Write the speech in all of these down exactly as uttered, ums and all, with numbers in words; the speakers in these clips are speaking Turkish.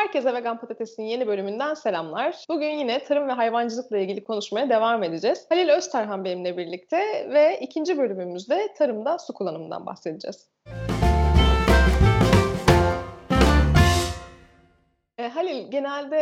Herkese Vegan Patates'in yeni bölümünden selamlar. Bugün yine tarım ve hayvancılıkla ilgili konuşmaya devam edeceğiz. Halil Österhan benimle birlikte ve ikinci bölümümüzde tarımda su kullanımından bahsedeceğiz. Halil, genelde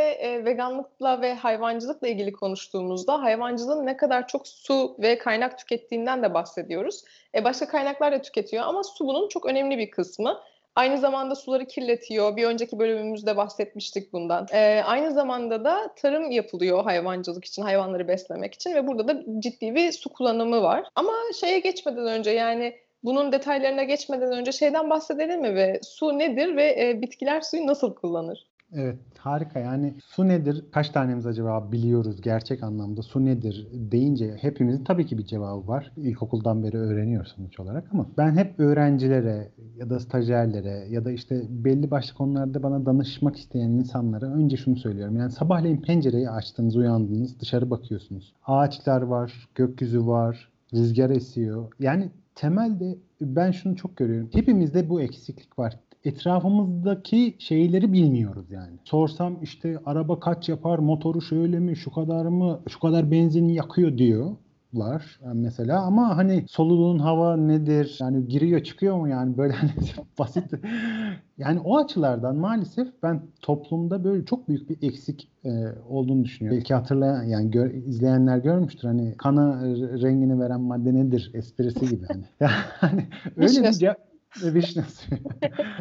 veganlıkla ve hayvancılıkla ilgili konuştuğumuzda hayvancılığın ne kadar çok su ve kaynak tükettiğinden de bahsediyoruz. Başka kaynaklar da tüketiyor ama su bunun çok önemli bir kısmı. Aynı zamanda suları kirletiyor. Bir önceki bölümümüzde bahsetmiştik bundan. Ee, aynı zamanda da tarım yapılıyor hayvancılık için, hayvanları beslemek için ve burada da ciddi bir su kullanımı var. Ama şeye geçmeden önce, yani bunun detaylarına geçmeden önce şeyden bahsedelim mi? Ve su nedir ve e, bitkiler suyu nasıl kullanır? Evet, harika. Yani su nedir? Kaç tanemiz acaba biliyoruz gerçek anlamda su nedir deyince hepimizin tabii ki bir cevabı var. İlkokuldan beri öğreniyoruz sonuç olarak ama ben hep öğrencilere ya da stajyerlere ya da işte belli başlı konularda bana danışmak isteyen insanlara önce şunu söylüyorum. Yani sabahleyin pencereyi açtınız, uyandınız, dışarı bakıyorsunuz. Ağaçlar var, gökyüzü var, rüzgar esiyor. Yani temelde ben şunu çok görüyorum. Hepimizde bu eksiklik var. Etrafımızdaki şeyleri bilmiyoruz yani. Sorsam işte araba kaç yapar, motoru şöyle mi, şu kadar mı, şu kadar benzin yakıyor diyorlar mesela. Ama hani soluduğun hava nedir, yani giriyor çıkıyor mu, yani böyle hani basit. Yani o açılardan maalesef ben toplumda böyle çok büyük bir eksik e, olduğunu düşünüyorum. Belki hatırlayan, yani gör, izleyenler görmüştür, hani kana rengini veren madde nedir esprisi gibi hani. Yani öyle bir ce-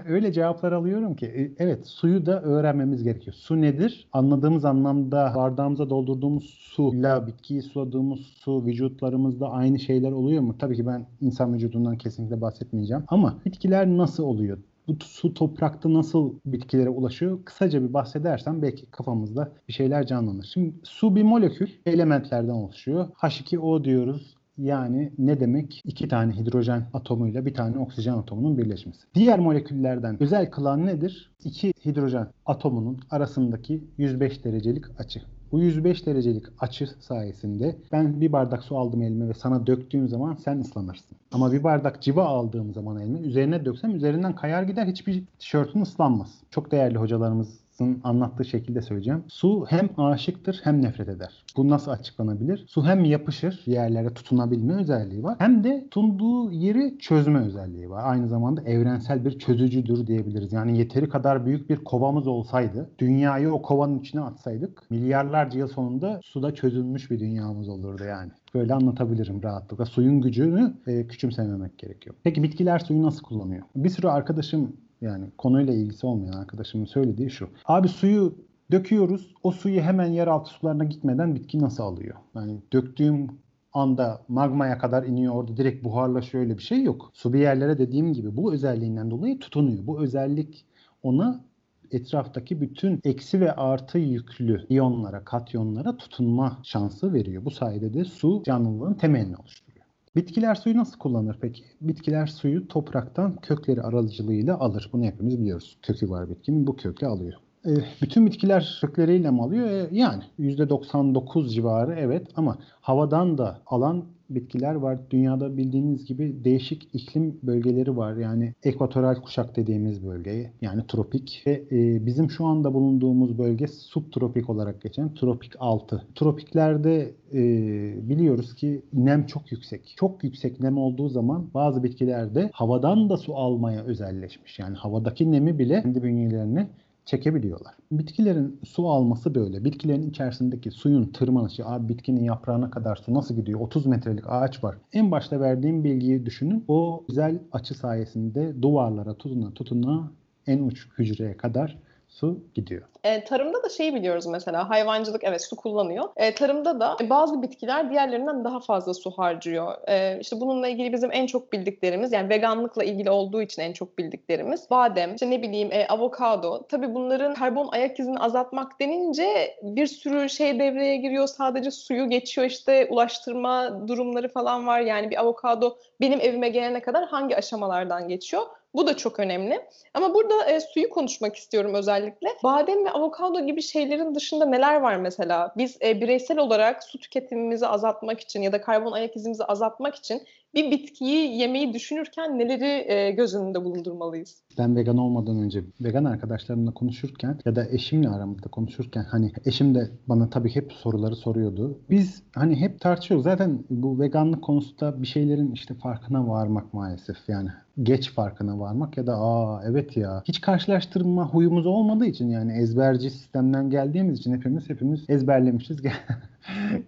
Öyle cevaplar alıyorum ki evet, suyu da öğrenmemiz gerekiyor. Su nedir? Anladığımız anlamda bardağımıza doldurduğumuz suyla bitkiyi suladığımız su, vücutlarımızda aynı şeyler oluyor mu? Tabii ki ben insan vücudundan kesinlikle bahsetmeyeceğim ama bitkiler nasıl oluyor? Bu su toprakta nasıl bitkilere ulaşıyor? Kısaca bir bahsedersem belki kafamızda bir şeyler canlanır. Şimdi su bir molekül, elementlerden oluşuyor. H iki O diyoruz. Yani ne demek? İki tane hidrojen atomuyla bir tane oksijen atomunun birleşmesi. Diğer moleküllerden özel kılan nedir? İki hidrojen atomunun arasındaki yüz beş derecelik açı. Bu yüz beş derecelik açı sayesinde ben bir bardak su aldım elime ve sana döktüğüm zaman sen ıslanırsın. Ama bir bardak civa aldığım zaman elime, üzerine döksem üzerinden kayar gider, hiçbir tişörtün ıslanmaz. Çok değerli hocalarımız anlattığı şekilde söyleyeceğim. Su hem aşıktır hem nefret eder. Bu nasıl açıklanabilir? Su hem yapışır, yerlere tutunabilme özelliği var. Hem de tutunduğu yeri çözme özelliği var. Aynı zamanda evrensel bir çözücüdür diyebiliriz. Yani yeteri kadar büyük bir kovamız olsaydı, dünyayı o kovanın içine atsaydık, milyarlarca yıl sonunda suda çözülmüş bir dünyamız olurdu yani. Böyle anlatabilirim rahatlıkla. Suyun gücünü e, küçümsememek gerekiyor. Peki bitkiler suyu nasıl kullanıyor? Bir sürü arkadaşım, yani konuyla ilgisi olmayan arkadaşımın söylediği şu. Abi suyu döküyoruz. O suyu hemen yeraltı sularına gitmeden bitki nasıl alıyor? Yani döktüğüm anda magmaya kadar iniyor, orada direkt buharlaşıyor, öyle bir şey yok. Su bir yerlere, dediğim gibi, bu özelliğinden dolayı tutunuyor. Bu özellik ona etraftaki bütün eksi ve artı yüklü iyonlara, katyonlara tutunma şansı veriyor. Bu sayede de su canlılığın temelini oluşturuyor. Bitkiler suyu nasıl kullanır peki? Bitkiler suyu topraktan kökleri aracılığıyla alır. Bunu hepimiz biliyoruz. Kökü var bitkinin, bu kökle alıyor. E, bütün bitkiler kökleriyle mi alıyor? E, yani yüzde doksan dokuz civarı evet, ama havadan da alan bitkiler var. Dünyada bildiğiniz gibi değişik iklim bölgeleri var. Yani ekvatoral kuşak dediğimiz bölge, yani tropik ve e, bizim şu anda bulunduğumuz bölge subtropik olarak geçen tropik altı. Tropiklerde e, biliyoruz ki nem çok yüksek. Çok yüksek nem olduğu zaman bazı bitkilerde havadan da su almaya özelleşmiş. Yani havadaki nemi bile kendi bünyelerine çekebiliyorlar. Bitkilerin su alması böyle. Bitkilerin içerisindeki suyun tırmanışı, abi bitkinin yaprağına kadar su nasıl gidiyor? otuz metrelik ağaç var. En başta verdiğim bilgiyi düşünün. O güzel açı sayesinde duvarlara tutuna tutuna en uç hücreye kadar su gidiyor. E, tarımda da şeyi biliyoruz mesela, hayvancılık evet su kullanıyor. E, tarımda da bazı bitkiler diğerlerinden daha fazla su harcıyor. E, işte bununla ilgili bizim en çok bildiklerimiz, yani veganlıkla ilgili olduğu için en çok bildiklerimiz badem, işte ne bileyim e, avokado. Tabii bunların karbon ayak izini azaltmak denince bir sürü şey devreye giriyor. Sadece suyu geçiyor, işte ulaştırma durumları falan var. Yani bir avokado benim evime gelene kadar hangi aşamalardan geçiyor? Bu da çok önemli. Ama burada e, suyu konuşmak istiyorum özellikle. Badem ve avokado gibi şeylerin dışında neler var mesela? Biz e, bireysel olarak su tüketimimizi azaltmak için ya da karbon ayak izimizi azaltmak için bir bitkiyi yemeyi düşünürken neleri e, göz önünde bulundurmalıyız? Ben vegan olmadan önce vegan arkadaşlarımla konuşurken ya da eşimle aramızda konuşurken, hani eşim de bana tabii hep soruları soruyordu. Biz hani hep tartışıyoruz. Zaten bu veganlık konusunda bir şeylerin işte farkına varmak maalesef, yani geç farkına varmak ya da aa evet ya, hiç karşılaştırma huyumuz olmadığı için, yani ezberci sistemden geldiğimiz için hepimiz hepimiz ezberlemişiz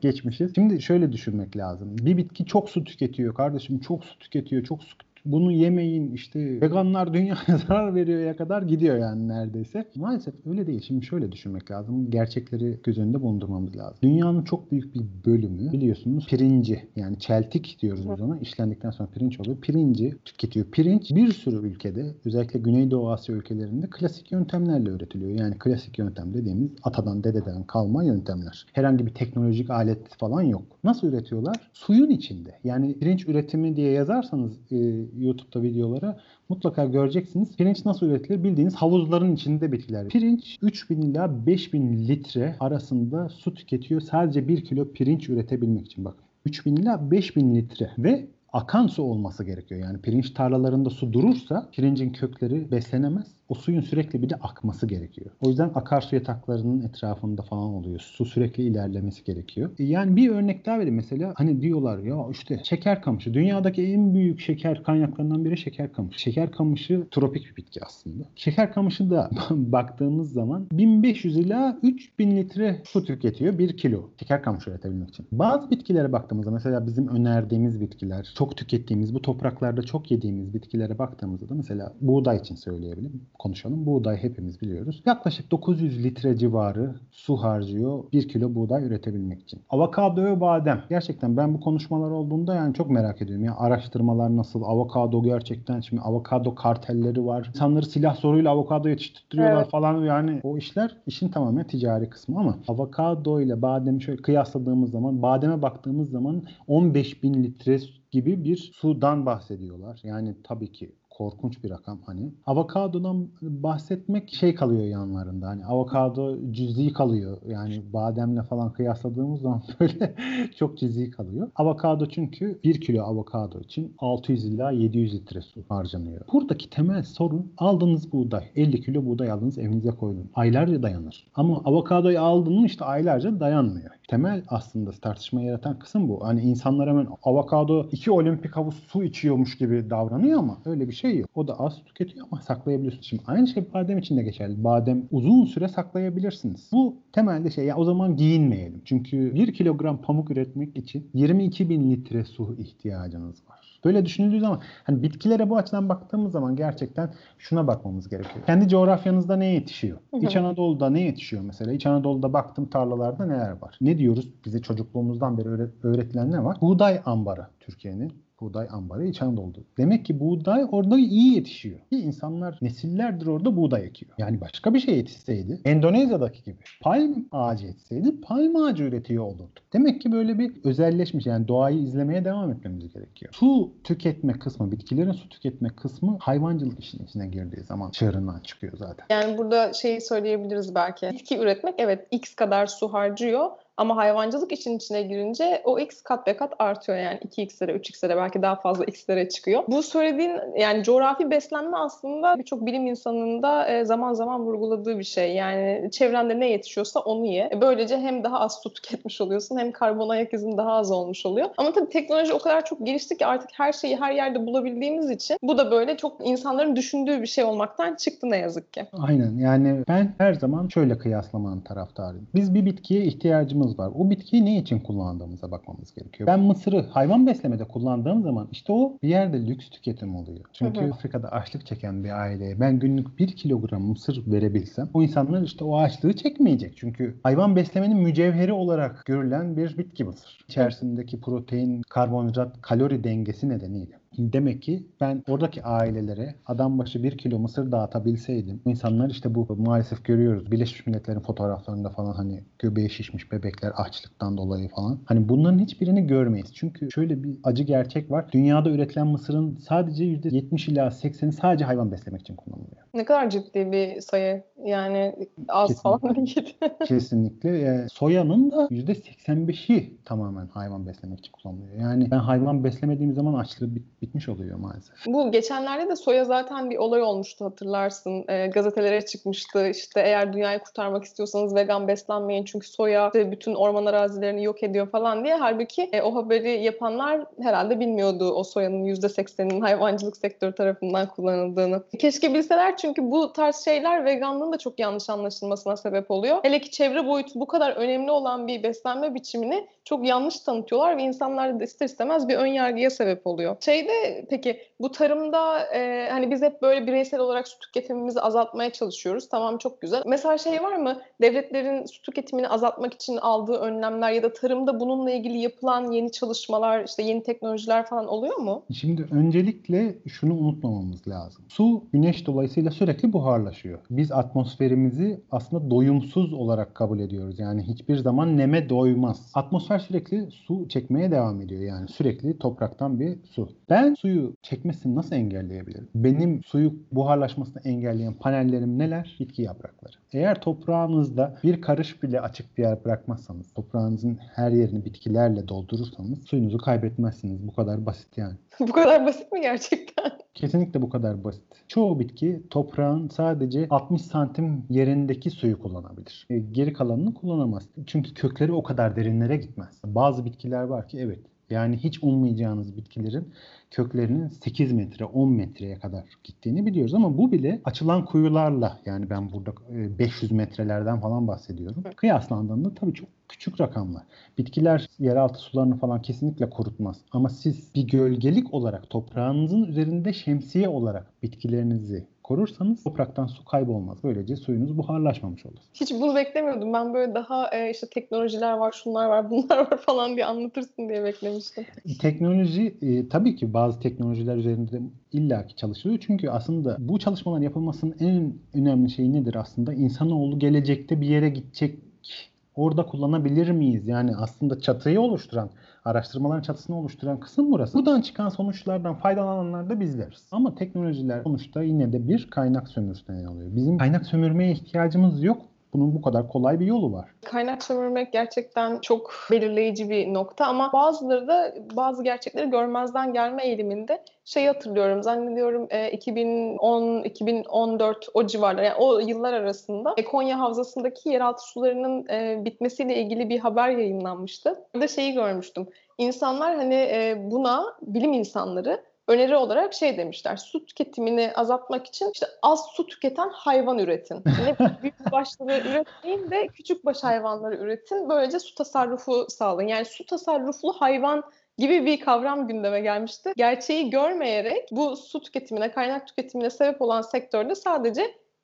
geçmişiz. Şimdi şöyle düşünmek lazım. Bir bitki çok su tüketiyor kardeşim, çok su tüketiyor, çok su bunu yemeyin, işte veganlar dünyaya zarar veriyor ya kadar gidiyor yani neredeyse. Maalesef öyle değil. Şimdi şöyle düşünmek lazım. Gerçekleri göz önünde bulundurmamız lazım. Dünyanın çok büyük bir bölümü biliyorsunuz pirinci, yani çeltik diyoruz biz ona. İşlendikten sonra pirinç oluyor. Pirinci tüketiyor. Pirinç bir sürü ülkede, özellikle Güneydoğu Asya ülkelerinde klasik yöntemlerle üretiliyor. Yani klasik yöntem dediğimiz atadan dededen kalma yöntemler. Herhangi bir teknolojik alet falan yok. Nasıl üretiyorlar? Suyun içinde. Yani pirinç üretimi diye yazarsanız e, YouTube'da videolara mutlaka göreceksiniz. Pirinç nasıl üretilir? Bildiğiniz havuzların içinde bitkiler. Pirinç üç bin ila beş bin litre arasında su tüketiyor. Sadece bir kilo pirinç üretebilmek için. Bakın üç bin ila beş bin litre ve akan su olması gerekiyor. Yani pirinç tarlalarında su durursa pirincin kökleri beslenemez. O suyun sürekli bir de akması gerekiyor. O yüzden akarsu yataklarının etrafında falan oluyor. Su sürekli ilerlemesi gerekiyor. Yani bir örnek daha vereyim mesela. Hani diyorlar ya işte şeker kamışı. Dünyadaki en büyük şeker kaynaklarından biri şeker kamışı. Şeker kamışı tropik bir bitki aslında. Şeker kamışı da baktığımız zaman bin beş yüz ila üç bin litre su tüketiyor. bir kilo şeker kamışı üretebilmek için. Bazı bitkilere baktığımızda, mesela bizim önerdiğimiz bitkiler, çok tükettiğimiz, bu topraklarda çok yediğimiz bitkilere baktığımızda da mesela buğday için söyleyebilirim. Konuşalım. Buğday hepimiz biliyoruz. Yaklaşık dokuz yüz litre civarı su harcıyor bir kilo buğday üretebilmek için. Avokado ve badem. Gerçekten ben bu konuşmalar olduğunda yani çok merak ediyorum. Yani araştırmalar nasıl? Avokado gerçekten, şimdi avokado kartelleri var. İnsanları silah zoruyla avokado yetiştiriyorlar, evet, falan, yani o işler işin tamamen ticari kısmı. Ama avokado ile bademi şöyle kıyasladığımız zaman, bademe baktığımız zaman on beş bin litre gibi bir sudan bahsediyorlar. Yani tabii ki korkunç bir rakam hani. Avokadodan bahsetmek şey kalıyor yanlarında. Hani avokado cüz'i kalıyor. Yani bademle falan kıyasladığımız zaman böyle çok cüz'i kalıyor. Avokado, çünkü bir kilo avokado için altı yüz ila yedi yüz litre su harcanıyor. Buradaki temel sorun, aldığınız buğday. elli kilo buğday aldınız, evinize koydunuz. Aylarca dayanır. Ama avokadoyu aldığınız işte aylarca dayanmıyor. Temel aslında tartışma yaratan kısım bu. Hani insanlar hemen avokado iki olimpik havuz su içiyormuş gibi davranıyor ama öyle bir şey yok. O da az tüketiyor ama saklayabiliyorsun. Şimdi aynı şey badem için de geçerli. Badem uzun süre saklayabilirsiniz. Bu temelde şey, ya o zaman giyinmeyelim. Çünkü bir kilogram pamuk üretmek için yirmi iki bin litre su ihtiyacınız var. Böyle düşünüldüğü zaman hani bitkilere bu açıdan baktığımız zaman gerçekten şuna bakmamız gerekiyor. Kendi coğrafyanızda ne yetişiyor? İç Anadolu'da ne yetişiyor mesela? İç Anadolu'da baktım tarlalarda neler var? Ne diyoruz? Bize çocukluğumuzdan beri öğretilen ne var? Buğday ambarı Türkiye'nin. Buğday ambarı İç Anadolu'da. Demek ki buğday orada iyi yetişiyor. Ki insanlar nesillerdir orada buğday ekiyor. Yani başka bir şey yetişseydi, Endonezya'daki gibi palm ağacı yetişseydi palm ağacı üretiyor olurduk. Demek ki böyle bir özelleşmiş, yani doğayı izlemeye devam etmemiz gerekiyor. Su tüketme kısmı, bitkilerin su tüketme kısmı hayvancılık işinin içine girdiği zaman çığırından çıkıyor zaten. Yani burada şeyi söyleyebiliriz belki. Bitki üretmek evet X kadar su harcıyor. Ama hayvancılık işin içine girince o X kat be kat artıyor, yani iki x'lere, üç x'lere, belki daha fazla x'lere çıkıyor. Bu söylediğin yani coğrafi beslenme aslında birçok bilim insanının da zaman zaman vurguladığı bir şey. Yani çevrende ne yetişiyorsa onu ye. Böylece hem daha az su tüketmiş oluyorsun, hem karbon ayak izin daha az olmuş oluyor. Ama tabii teknoloji o kadar çok gelişti ki artık her şeyi her yerde bulabildiğimiz için bu da böyle çok insanların düşündüğü bir şey olmaktan çıktı ne yazık ki. Aynen, yani ben her zaman şöyle kıyaslamanın taraftarıyım. Biz bir bitkiye ihtiyacımız var. O bitkiyi ne için kullandığımıza bakmamız gerekiyor. Ben mısırı hayvan beslemede kullandığım zaman işte o bir yerde lüks tüketim oluyor. Çünkü hı hı. Afrika'da açlık çeken bir aileye ben günlük bir kilogram mısır verebilsem o insanlar işte o açlığı çekmeyecek. Çünkü hayvan beslemenin mücevheri olarak görülen bir bitki mısır. İçerisindeki protein, karbonhidrat, kalori dengesi nedeniyle. Demek ki ben oradaki ailelere adam başı bir kilo mısır dağıtabilseydim, insanlar işte bu maalesef görüyoruz Birleşmiş Milletler'in fotoğraflarında falan, hani göbeği şişmiş bebekler açlıktan dolayı falan. Hani bunların hiçbirini görmeyiz. Çünkü şöyle bir acı gerçek var. Dünyada üretilen mısırın sadece yüzde yetmiş ila sekseni sadece hayvan beslemek için kullanılıyor. Ne kadar ciddi bir sayı. Yani az kesinlikle, falan değil. Kesinlikle. Yani soyanın da yüzde seksen beşi tamamen hayvan beslemek için kullanılıyor. Yani ben hayvan beslemediğim zaman açlığı bit- bitmiş oluyor maalesef. Bu geçenlerde de soya zaten bir olay olmuştu, hatırlarsın. E, gazetelere çıkmıştı. İşte eğer dünyayı kurtarmak istiyorsanız vegan beslenmeyin çünkü soya işte bütün orman arazilerini yok ediyor falan diye. Halbuki e, o haberi yapanlar herhalde bilmiyordu o soyanın yüzde sekseninin hayvancılık sektörü tarafından kullanıldığını. Keşke bilseler, çünkü bu tarz şeyler veganlığın da çok yanlış anlaşılmasına sebep oluyor. Hele ki çevre boyutu bu kadar önemli olan bir beslenme biçimini çok yanlış tanıtıyorlar ve insanlar da ister istemez bir önyargıya sebep oluyor. Şeyde peki bu tarımda e, hani biz hep böyle bireysel olarak süt tüketimimizi azaltmaya çalışıyoruz. Tamam, çok güzel. Mesela şey var mı? Devletlerin süt tüketimini azaltmak için aldığı önlemler ya da tarımda bununla ilgili yapılan yeni çalışmalar, işte yeni teknolojiler falan oluyor mu? Şimdi öncelikle şunu unutmamamız lazım. Su, güneş dolayısıyla sürekli buharlaşıyor. Biz atmosferimizi aslında doyumsuz olarak kabul ediyoruz. Yani hiçbir zaman neme doymaz. Atmosfer sürekli su çekmeye devam ediyor. Yani sürekli topraktan bir su. Ben suyu çekmesini nasıl engelleyebilirim? Benim suyu buharlaşmasını engelleyen panellerim neler? Bitki yaprakları. Eğer toprağınızda bir karış bile açık bir yer bırakmazsanız, toprağınızın her yerini bitkilerle doldurursanız suyunuzu kaybetmezsiniz. Bu kadar basit yani. Bu kadar basit mi gerçekten? Kesinlikle bu kadar basit. Çoğu bitki toprağın sadece altmış santim yerindeki suyu kullanabilir. E, geri kalanını kullanamaz. Çünkü kökleri o kadar derinlere gitmez. Bazı bitkiler var ki evet. Yani hiç ummayacağınız bitkilerin köklerinin sekiz metre, on metreye kadar gittiğini biliyoruz. Ama bu bile açılan kuyularla, yani ben burada beş yüz metrelerden falan bahsediyorum. Kıyaslandığında tabii çok küçük rakamlar. Bitkiler yeraltı sularını falan kesinlikle kurutmaz. Ama siz bir gölgelik olarak toprağınızın üzerinde şemsiye olarak bitkilerinizi korursanız topraktan su kaybolmaz. Böylece suyunuz buharlaşmamış olur. Hiç bunu beklemiyordum. Ben böyle daha e, işte teknolojiler var, şunlar var, bunlar var falan diye anlatırsın diye beklemiştim. Teknoloji e, tabii ki bazı teknolojiler üzerinde de illaki çalışılıyor. Çünkü aslında bu çalışmaların yapılmasının en önemli şeyi nedir aslında? İnsanoğlu gelecekte bir yere gidecek, orada kullanabilir miyiz? Yani aslında çatıyı oluşturan, araştırmaların çatısını oluşturan kısım burası. Buradan çıkan sonuçlardan faydalananlar da bizleriz. Ama teknolojiler sonuçta yine de bir kaynak sömürüsüne oluyor. Bizim kaynak sömürmeye ihtiyacımız yok. Bunun bu kadar kolay bir yolu var. Kaynak sömürmek gerçekten çok belirleyici bir nokta ama bazıları da bazı gerçekleri görmezden gelme eğiliminde. Şeyi hatırlıyorum, zannediyorum iki bin on iki bin on dört o civarlar, yani o yıllar arasında Konya Havzası'ndaki yeraltı sularının bitmesiyle ilgili bir haber yayınlanmıştı. Orada şeyi görmüştüm. İnsanlar hani buna, bilim insanları öneri olarak şey demişler, su tüketimini azaltmak için işte az su tüketen hayvan üretin. Yani büyük başları üretmeyin de küçük baş hayvanları üretin. Böylece su tasarrufu sağlayın. Yani su tasarruflu hayvan gibi bir kavram gündeme gelmişti. Gerçeği görmeyerek bu su tüketimine, kaynak tüketimine sebep olan sektörde sadece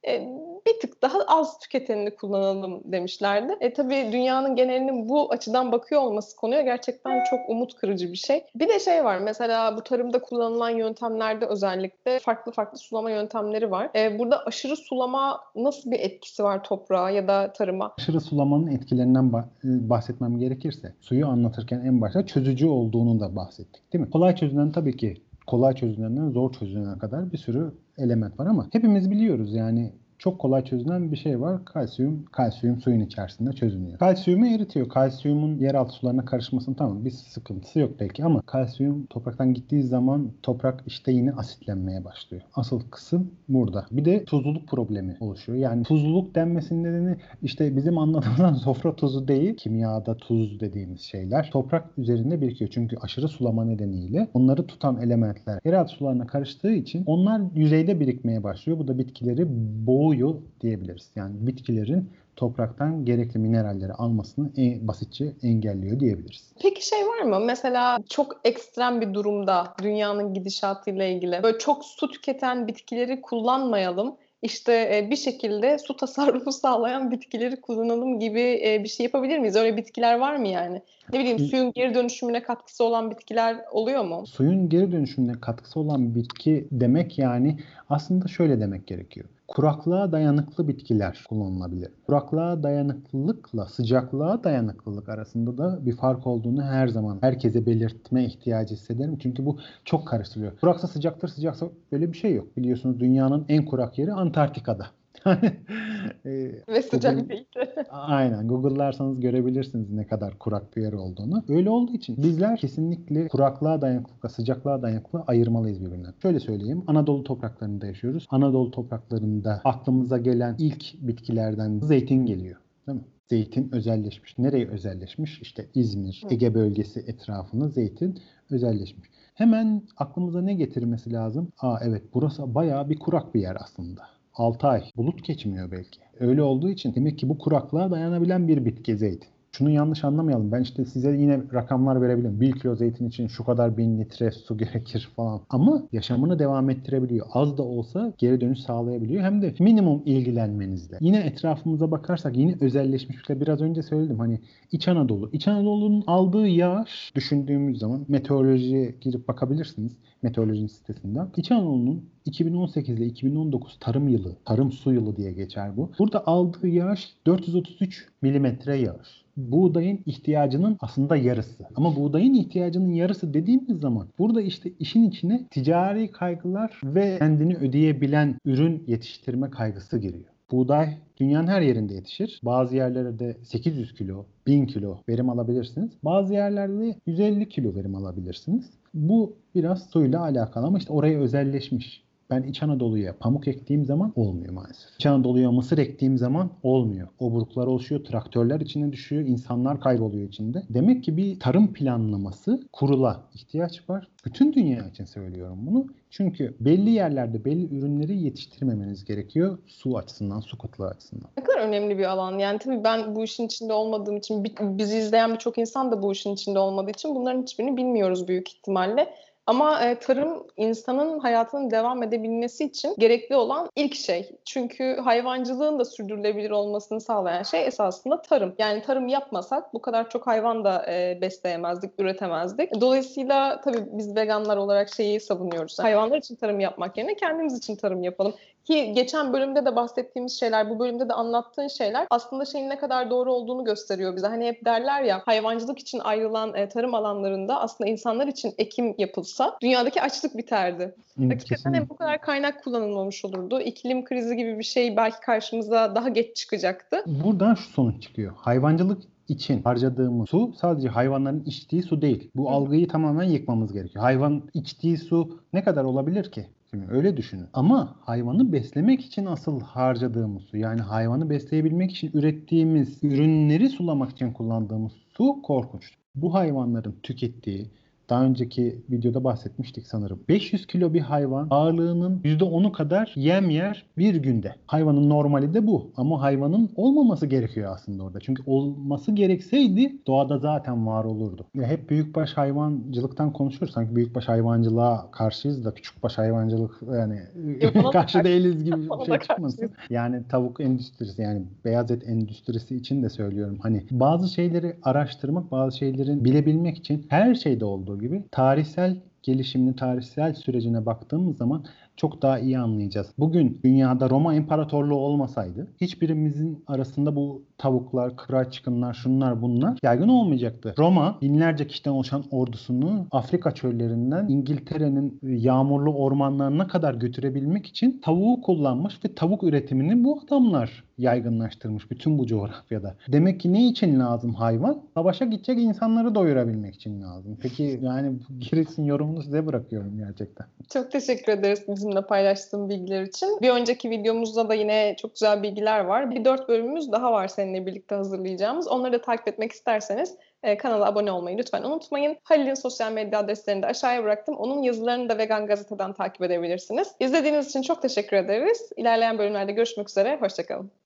e, bir tık daha az tüketenini kullanalım demişlerdi. E tabii dünyanın genelinin bu açıdan bakıyor olması konuya gerçekten çok umut kırıcı bir şey. Bir de şey var, mesela bu tarımda kullanılan yöntemlerde özellikle farklı farklı sulama yöntemleri var. E, burada aşırı sulama nasıl bir etkisi var toprağa ya da tarıma? Aşırı sulamanın etkilerinden bahsetmem gerekirse, suyu anlatırken en başta çözücü olduğunu da bahsettik, değil mi? Kolay çözünen tabii ki, kolay çözünenden zor çözünene kadar bir sürü element var ama hepimiz biliyoruz yani çok kolay çözünen bir şey var. Kalsiyum, kalsiyum suyun içerisinde çözünüyor. Kalsiyumu eritiyor. Kalsiyumun yeraltı sularına karışmasının tamam bir sıkıntısı yok belki ama kalsiyum topraktan gittiği zaman toprak işte yine asitlenmeye başlıyor. Asıl kısım burada. Bir de tuzluluk problemi oluşuyor. Yani tuzluluk denmesinin nedeni işte bizim anladığımızdan sofra tuzu değil, kimyada tuz dediğimiz şeyler toprak üzerinde birikiyor. Çünkü aşırı sulama nedeniyle onları tutan elementler yeraltı sularına karıştığı için onlar yüzeyde birikmeye başlıyor. Bu da bitkileri boğuyor diyebiliriz. Yani bitkilerin topraktan gerekli mineralleri almasını en basitçe engelliyor diyebiliriz. Peki şey var mı? Mesela çok ekstrem bir durumda dünyanın gidişatıyla ilgili böyle çok su tüketen bitkileri kullanmayalım, İşte bir şekilde su tasarrufu sağlayan bitkileri kullanalım gibi bir şey yapabilir miyiz? Öyle bitkiler var mı yani? Ne bileyim, suyun geri dönüşümüne katkısı olan bitkiler oluyor mu? Suyun geri dönüşümüne katkısı olan bitki demek yani aslında şöyle demek gerekiyor. Kuraklığa dayanıklı bitkiler kullanılabilir. Kuraklığa dayanıklılıkla sıcaklığa dayanıklılık arasında da bir fark olduğunu her zaman herkese belirtme ihtiyacı hissederim. Çünkü bu çok karıştırılıyor. Kuraksa sıcaktır, sıcaksa böyle bir şey yok. Biliyorsunuz dünyanın en kurak yeri Antarktika'da. e, Ve sıcak Google, değil. Aynen. Google'larsanız görebilirsiniz ne kadar kurak bir yer olduğunu. Öyle olduğu için bizler kesinlikle kuraklığa dayanıklılıkla sıcaklığa dayanıklılığı ayırmalıyız birbirinden. Şöyle söyleyeyim. Anadolu topraklarında yaşıyoruz. Anadolu topraklarında aklımıza gelen ilk bitkilerden zeytin geliyor. Değil mi? Zeytin özelleşmiş. Nereye özelleşmiş? İşte İzmir, Ege bölgesi etrafında zeytin özelleşmiş. Hemen aklımıza ne getirmesi lazım? Aa evet, burası bayağı bir kurak bir yer aslında. altı ay bulut geçmiyor belki. Öyle olduğu için demek ki bu kuraklığa dayanabilen bir bitki zeytin. Şunu yanlış anlamayalım. Ben işte size yine rakamlar verebilirim. bir kilo zeytin için şu kadar bin litre su gerekir falan. Ama yaşamını devam ettirebiliyor. Az da olsa geri dönüş sağlayabiliyor. Hem de minimum ilgilenmenizle. Yine etrafımıza bakarsak yine özelleşmişlikle biraz önce söyledim. Hani İç Anadolu. İç Anadolu'nun aldığı yağış düşündüğümüz zaman meteorolojiye girip bakabilirsiniz. Meteorolojinin sitesinden. İç Anadolu'nun iki bin on sekiz ile iki bin on dokuz tarım yılı, tarım su yılı diye geçer bu. Burada aldığı yağış dört yüz otuz üç milimetre yağış. Buğdayın ihtiyacının aslında yarısı. Ama buğdayın ihtiyacının yarısı dediğimiz zaman burada işte işin içine ticari kaygılar ve kendini ödeyebilen ürün yetiştirme kaygısı giriyor. Buğday dünyanın her yerinde yetişir. Bazı yerlerde sekiz yüz kilo, bin kilo verim alabilirsiniz. Bazı yerlerde yüz elli kilo verim alabilirsiniz. Bu biraz suyla alakalı ama işte oraya özelleşmiş. Ben İç Anadolu'ya pamuk ektiğim zaman olmuyor maalesef. İç Anadolu'ya mısır ektiğim zaman olmuyor. Obruklar oluşuyor, traktörler içine düşüyor, insanlar kayboluyor içinde. Demek ki bir tarım planlaması, kurula ihtiyaç var. Bütün dünya için söylüyorum bunu. Çünkü belli yerlerde belli ürünleri yetiştirmemeniz gerekiyor. Su açısından, su kıtlığı açısından. Ne kadar önemli bir alan. Yani tabii ben bu işin içinde olmadığım için, bizi izleyen birçok insan da bu işin içinde olmadığı için bunların hiçbirini bilmiyoruz büyük ihtimalle. Ama e, tarım insanın hayatının devam edebilmesi için gerekli olan ilk şey. Çünkü hayvancılığın da sürdürülebilir olmasını sağlayan şey esasında tarım. Yani tarım yapmasak bu kadar çok hayvan da e, besleyemezdik, üretemezdik. Dolayısıyla tabii biz veganlar olarak şeyi savunuyoruz. Hayvanlar için tarım yapmak yerine kendimiz için tarım yapalım. Ki geçen bölümde de bahsettiğimiz şeyler, bu bölümde de anlattığın şeyler aslında şeyin ne kadar doğru olduğunu gösteriyor bize. Hani hep derler ya, hayvancılık için ayrılan e, tarım alanlarında aslında insanlar için ekim yapılsa dünyadaki açlık biterdi. Evet, hakikaten hem bu kadar kaynak kullanılmamış olurdu. İklim krizi gibi bir şey belki karşımıza daha geç çıkacaktı. Buradan şu sonuç çıkıyor. Hayvancılık için harcadığımız su sadece hayvanların içtiği su değil. Bu Hı. algıyı tamamen yıkmamız gerekiyor. Hayvan içtiği su ne kadar olabilir ki? Öyle düşünün. Ama hayvanı beslemek için asıl harcadığımız su, yani hayvanı besleyebilmek için ürettiğimiz ürünleri sulamak için kullandığımız su korkunç. Bu hayvanların tükettiği, daha önceki videoda bahsetmiştik sanırım, beş yüz kilo bir hayvan ağırlığının yüzde onu kadar yem yer bir günde. Hayvanın normali de bu. Ama hayvanın olmaması gerekiyor aslında orada. Çünkü olması gerekseydi doğada zaten var olurdu. Ya hep büyükbaş hayvancılıktan konuşuyoruz. Sanki büyükbaş hayvancılığa karşıyız da küçükbaş hayvancılık yani karşı değiliz gibi bir şey çıkmasın. Yani tavuk endüstrisi, yani beyaz et endüstrisi için de söylüyorum. Hani bazı şeyleri araştırmak, bazı şeylerin bilebilmek için her şeyde olduğu gibi tarihsel gelişimini, tarihsel sürecine baktığımız zaman çok daha iyi anlayacağız. Bugün dünyada Roma İmparatorluğu olmasaydı hiçbirimizin arasında bu tavuklar, kral çıkınlar, şunlar bunlar yaygın olmayacaktı. Roma binlerce kişiden oluşan ordusunu Afrika çöllerinden İngiltere'nin yağmurlu ormanlarına kadar götürebilmek için tavuğu kullanmış ve tavuk üretimini bu adamlar yaygınlaştırmış bütün bu coğrafyada. Demek ki ne için lazım hayvan? Savaşa gidecek insanları doyurabilmek için lazım. Peki yani girişin yorumunu size bırakıyorum gerçekten. Çok teşekkür ederiz bizimle paylaştığın bilgiler için. Bir önceki videomuzda da yine çok güzel bilgiler var. Bir dört bölümümüz daha var seninle birlikte hazırlayacağımız. Onları da takip etmek isterseniz kanala abone olmayı lütfen unutmayın. Halil'in sosyal medya adreslerini de aşağıya bıraktım. Onun yazılarını da Vegan Gazete'den takip edebilirsiniz. İzlediğiniz için çok teşekkür ederiz. İlerleyen bölümlerde görüşmek üzere. Hoşçakalın.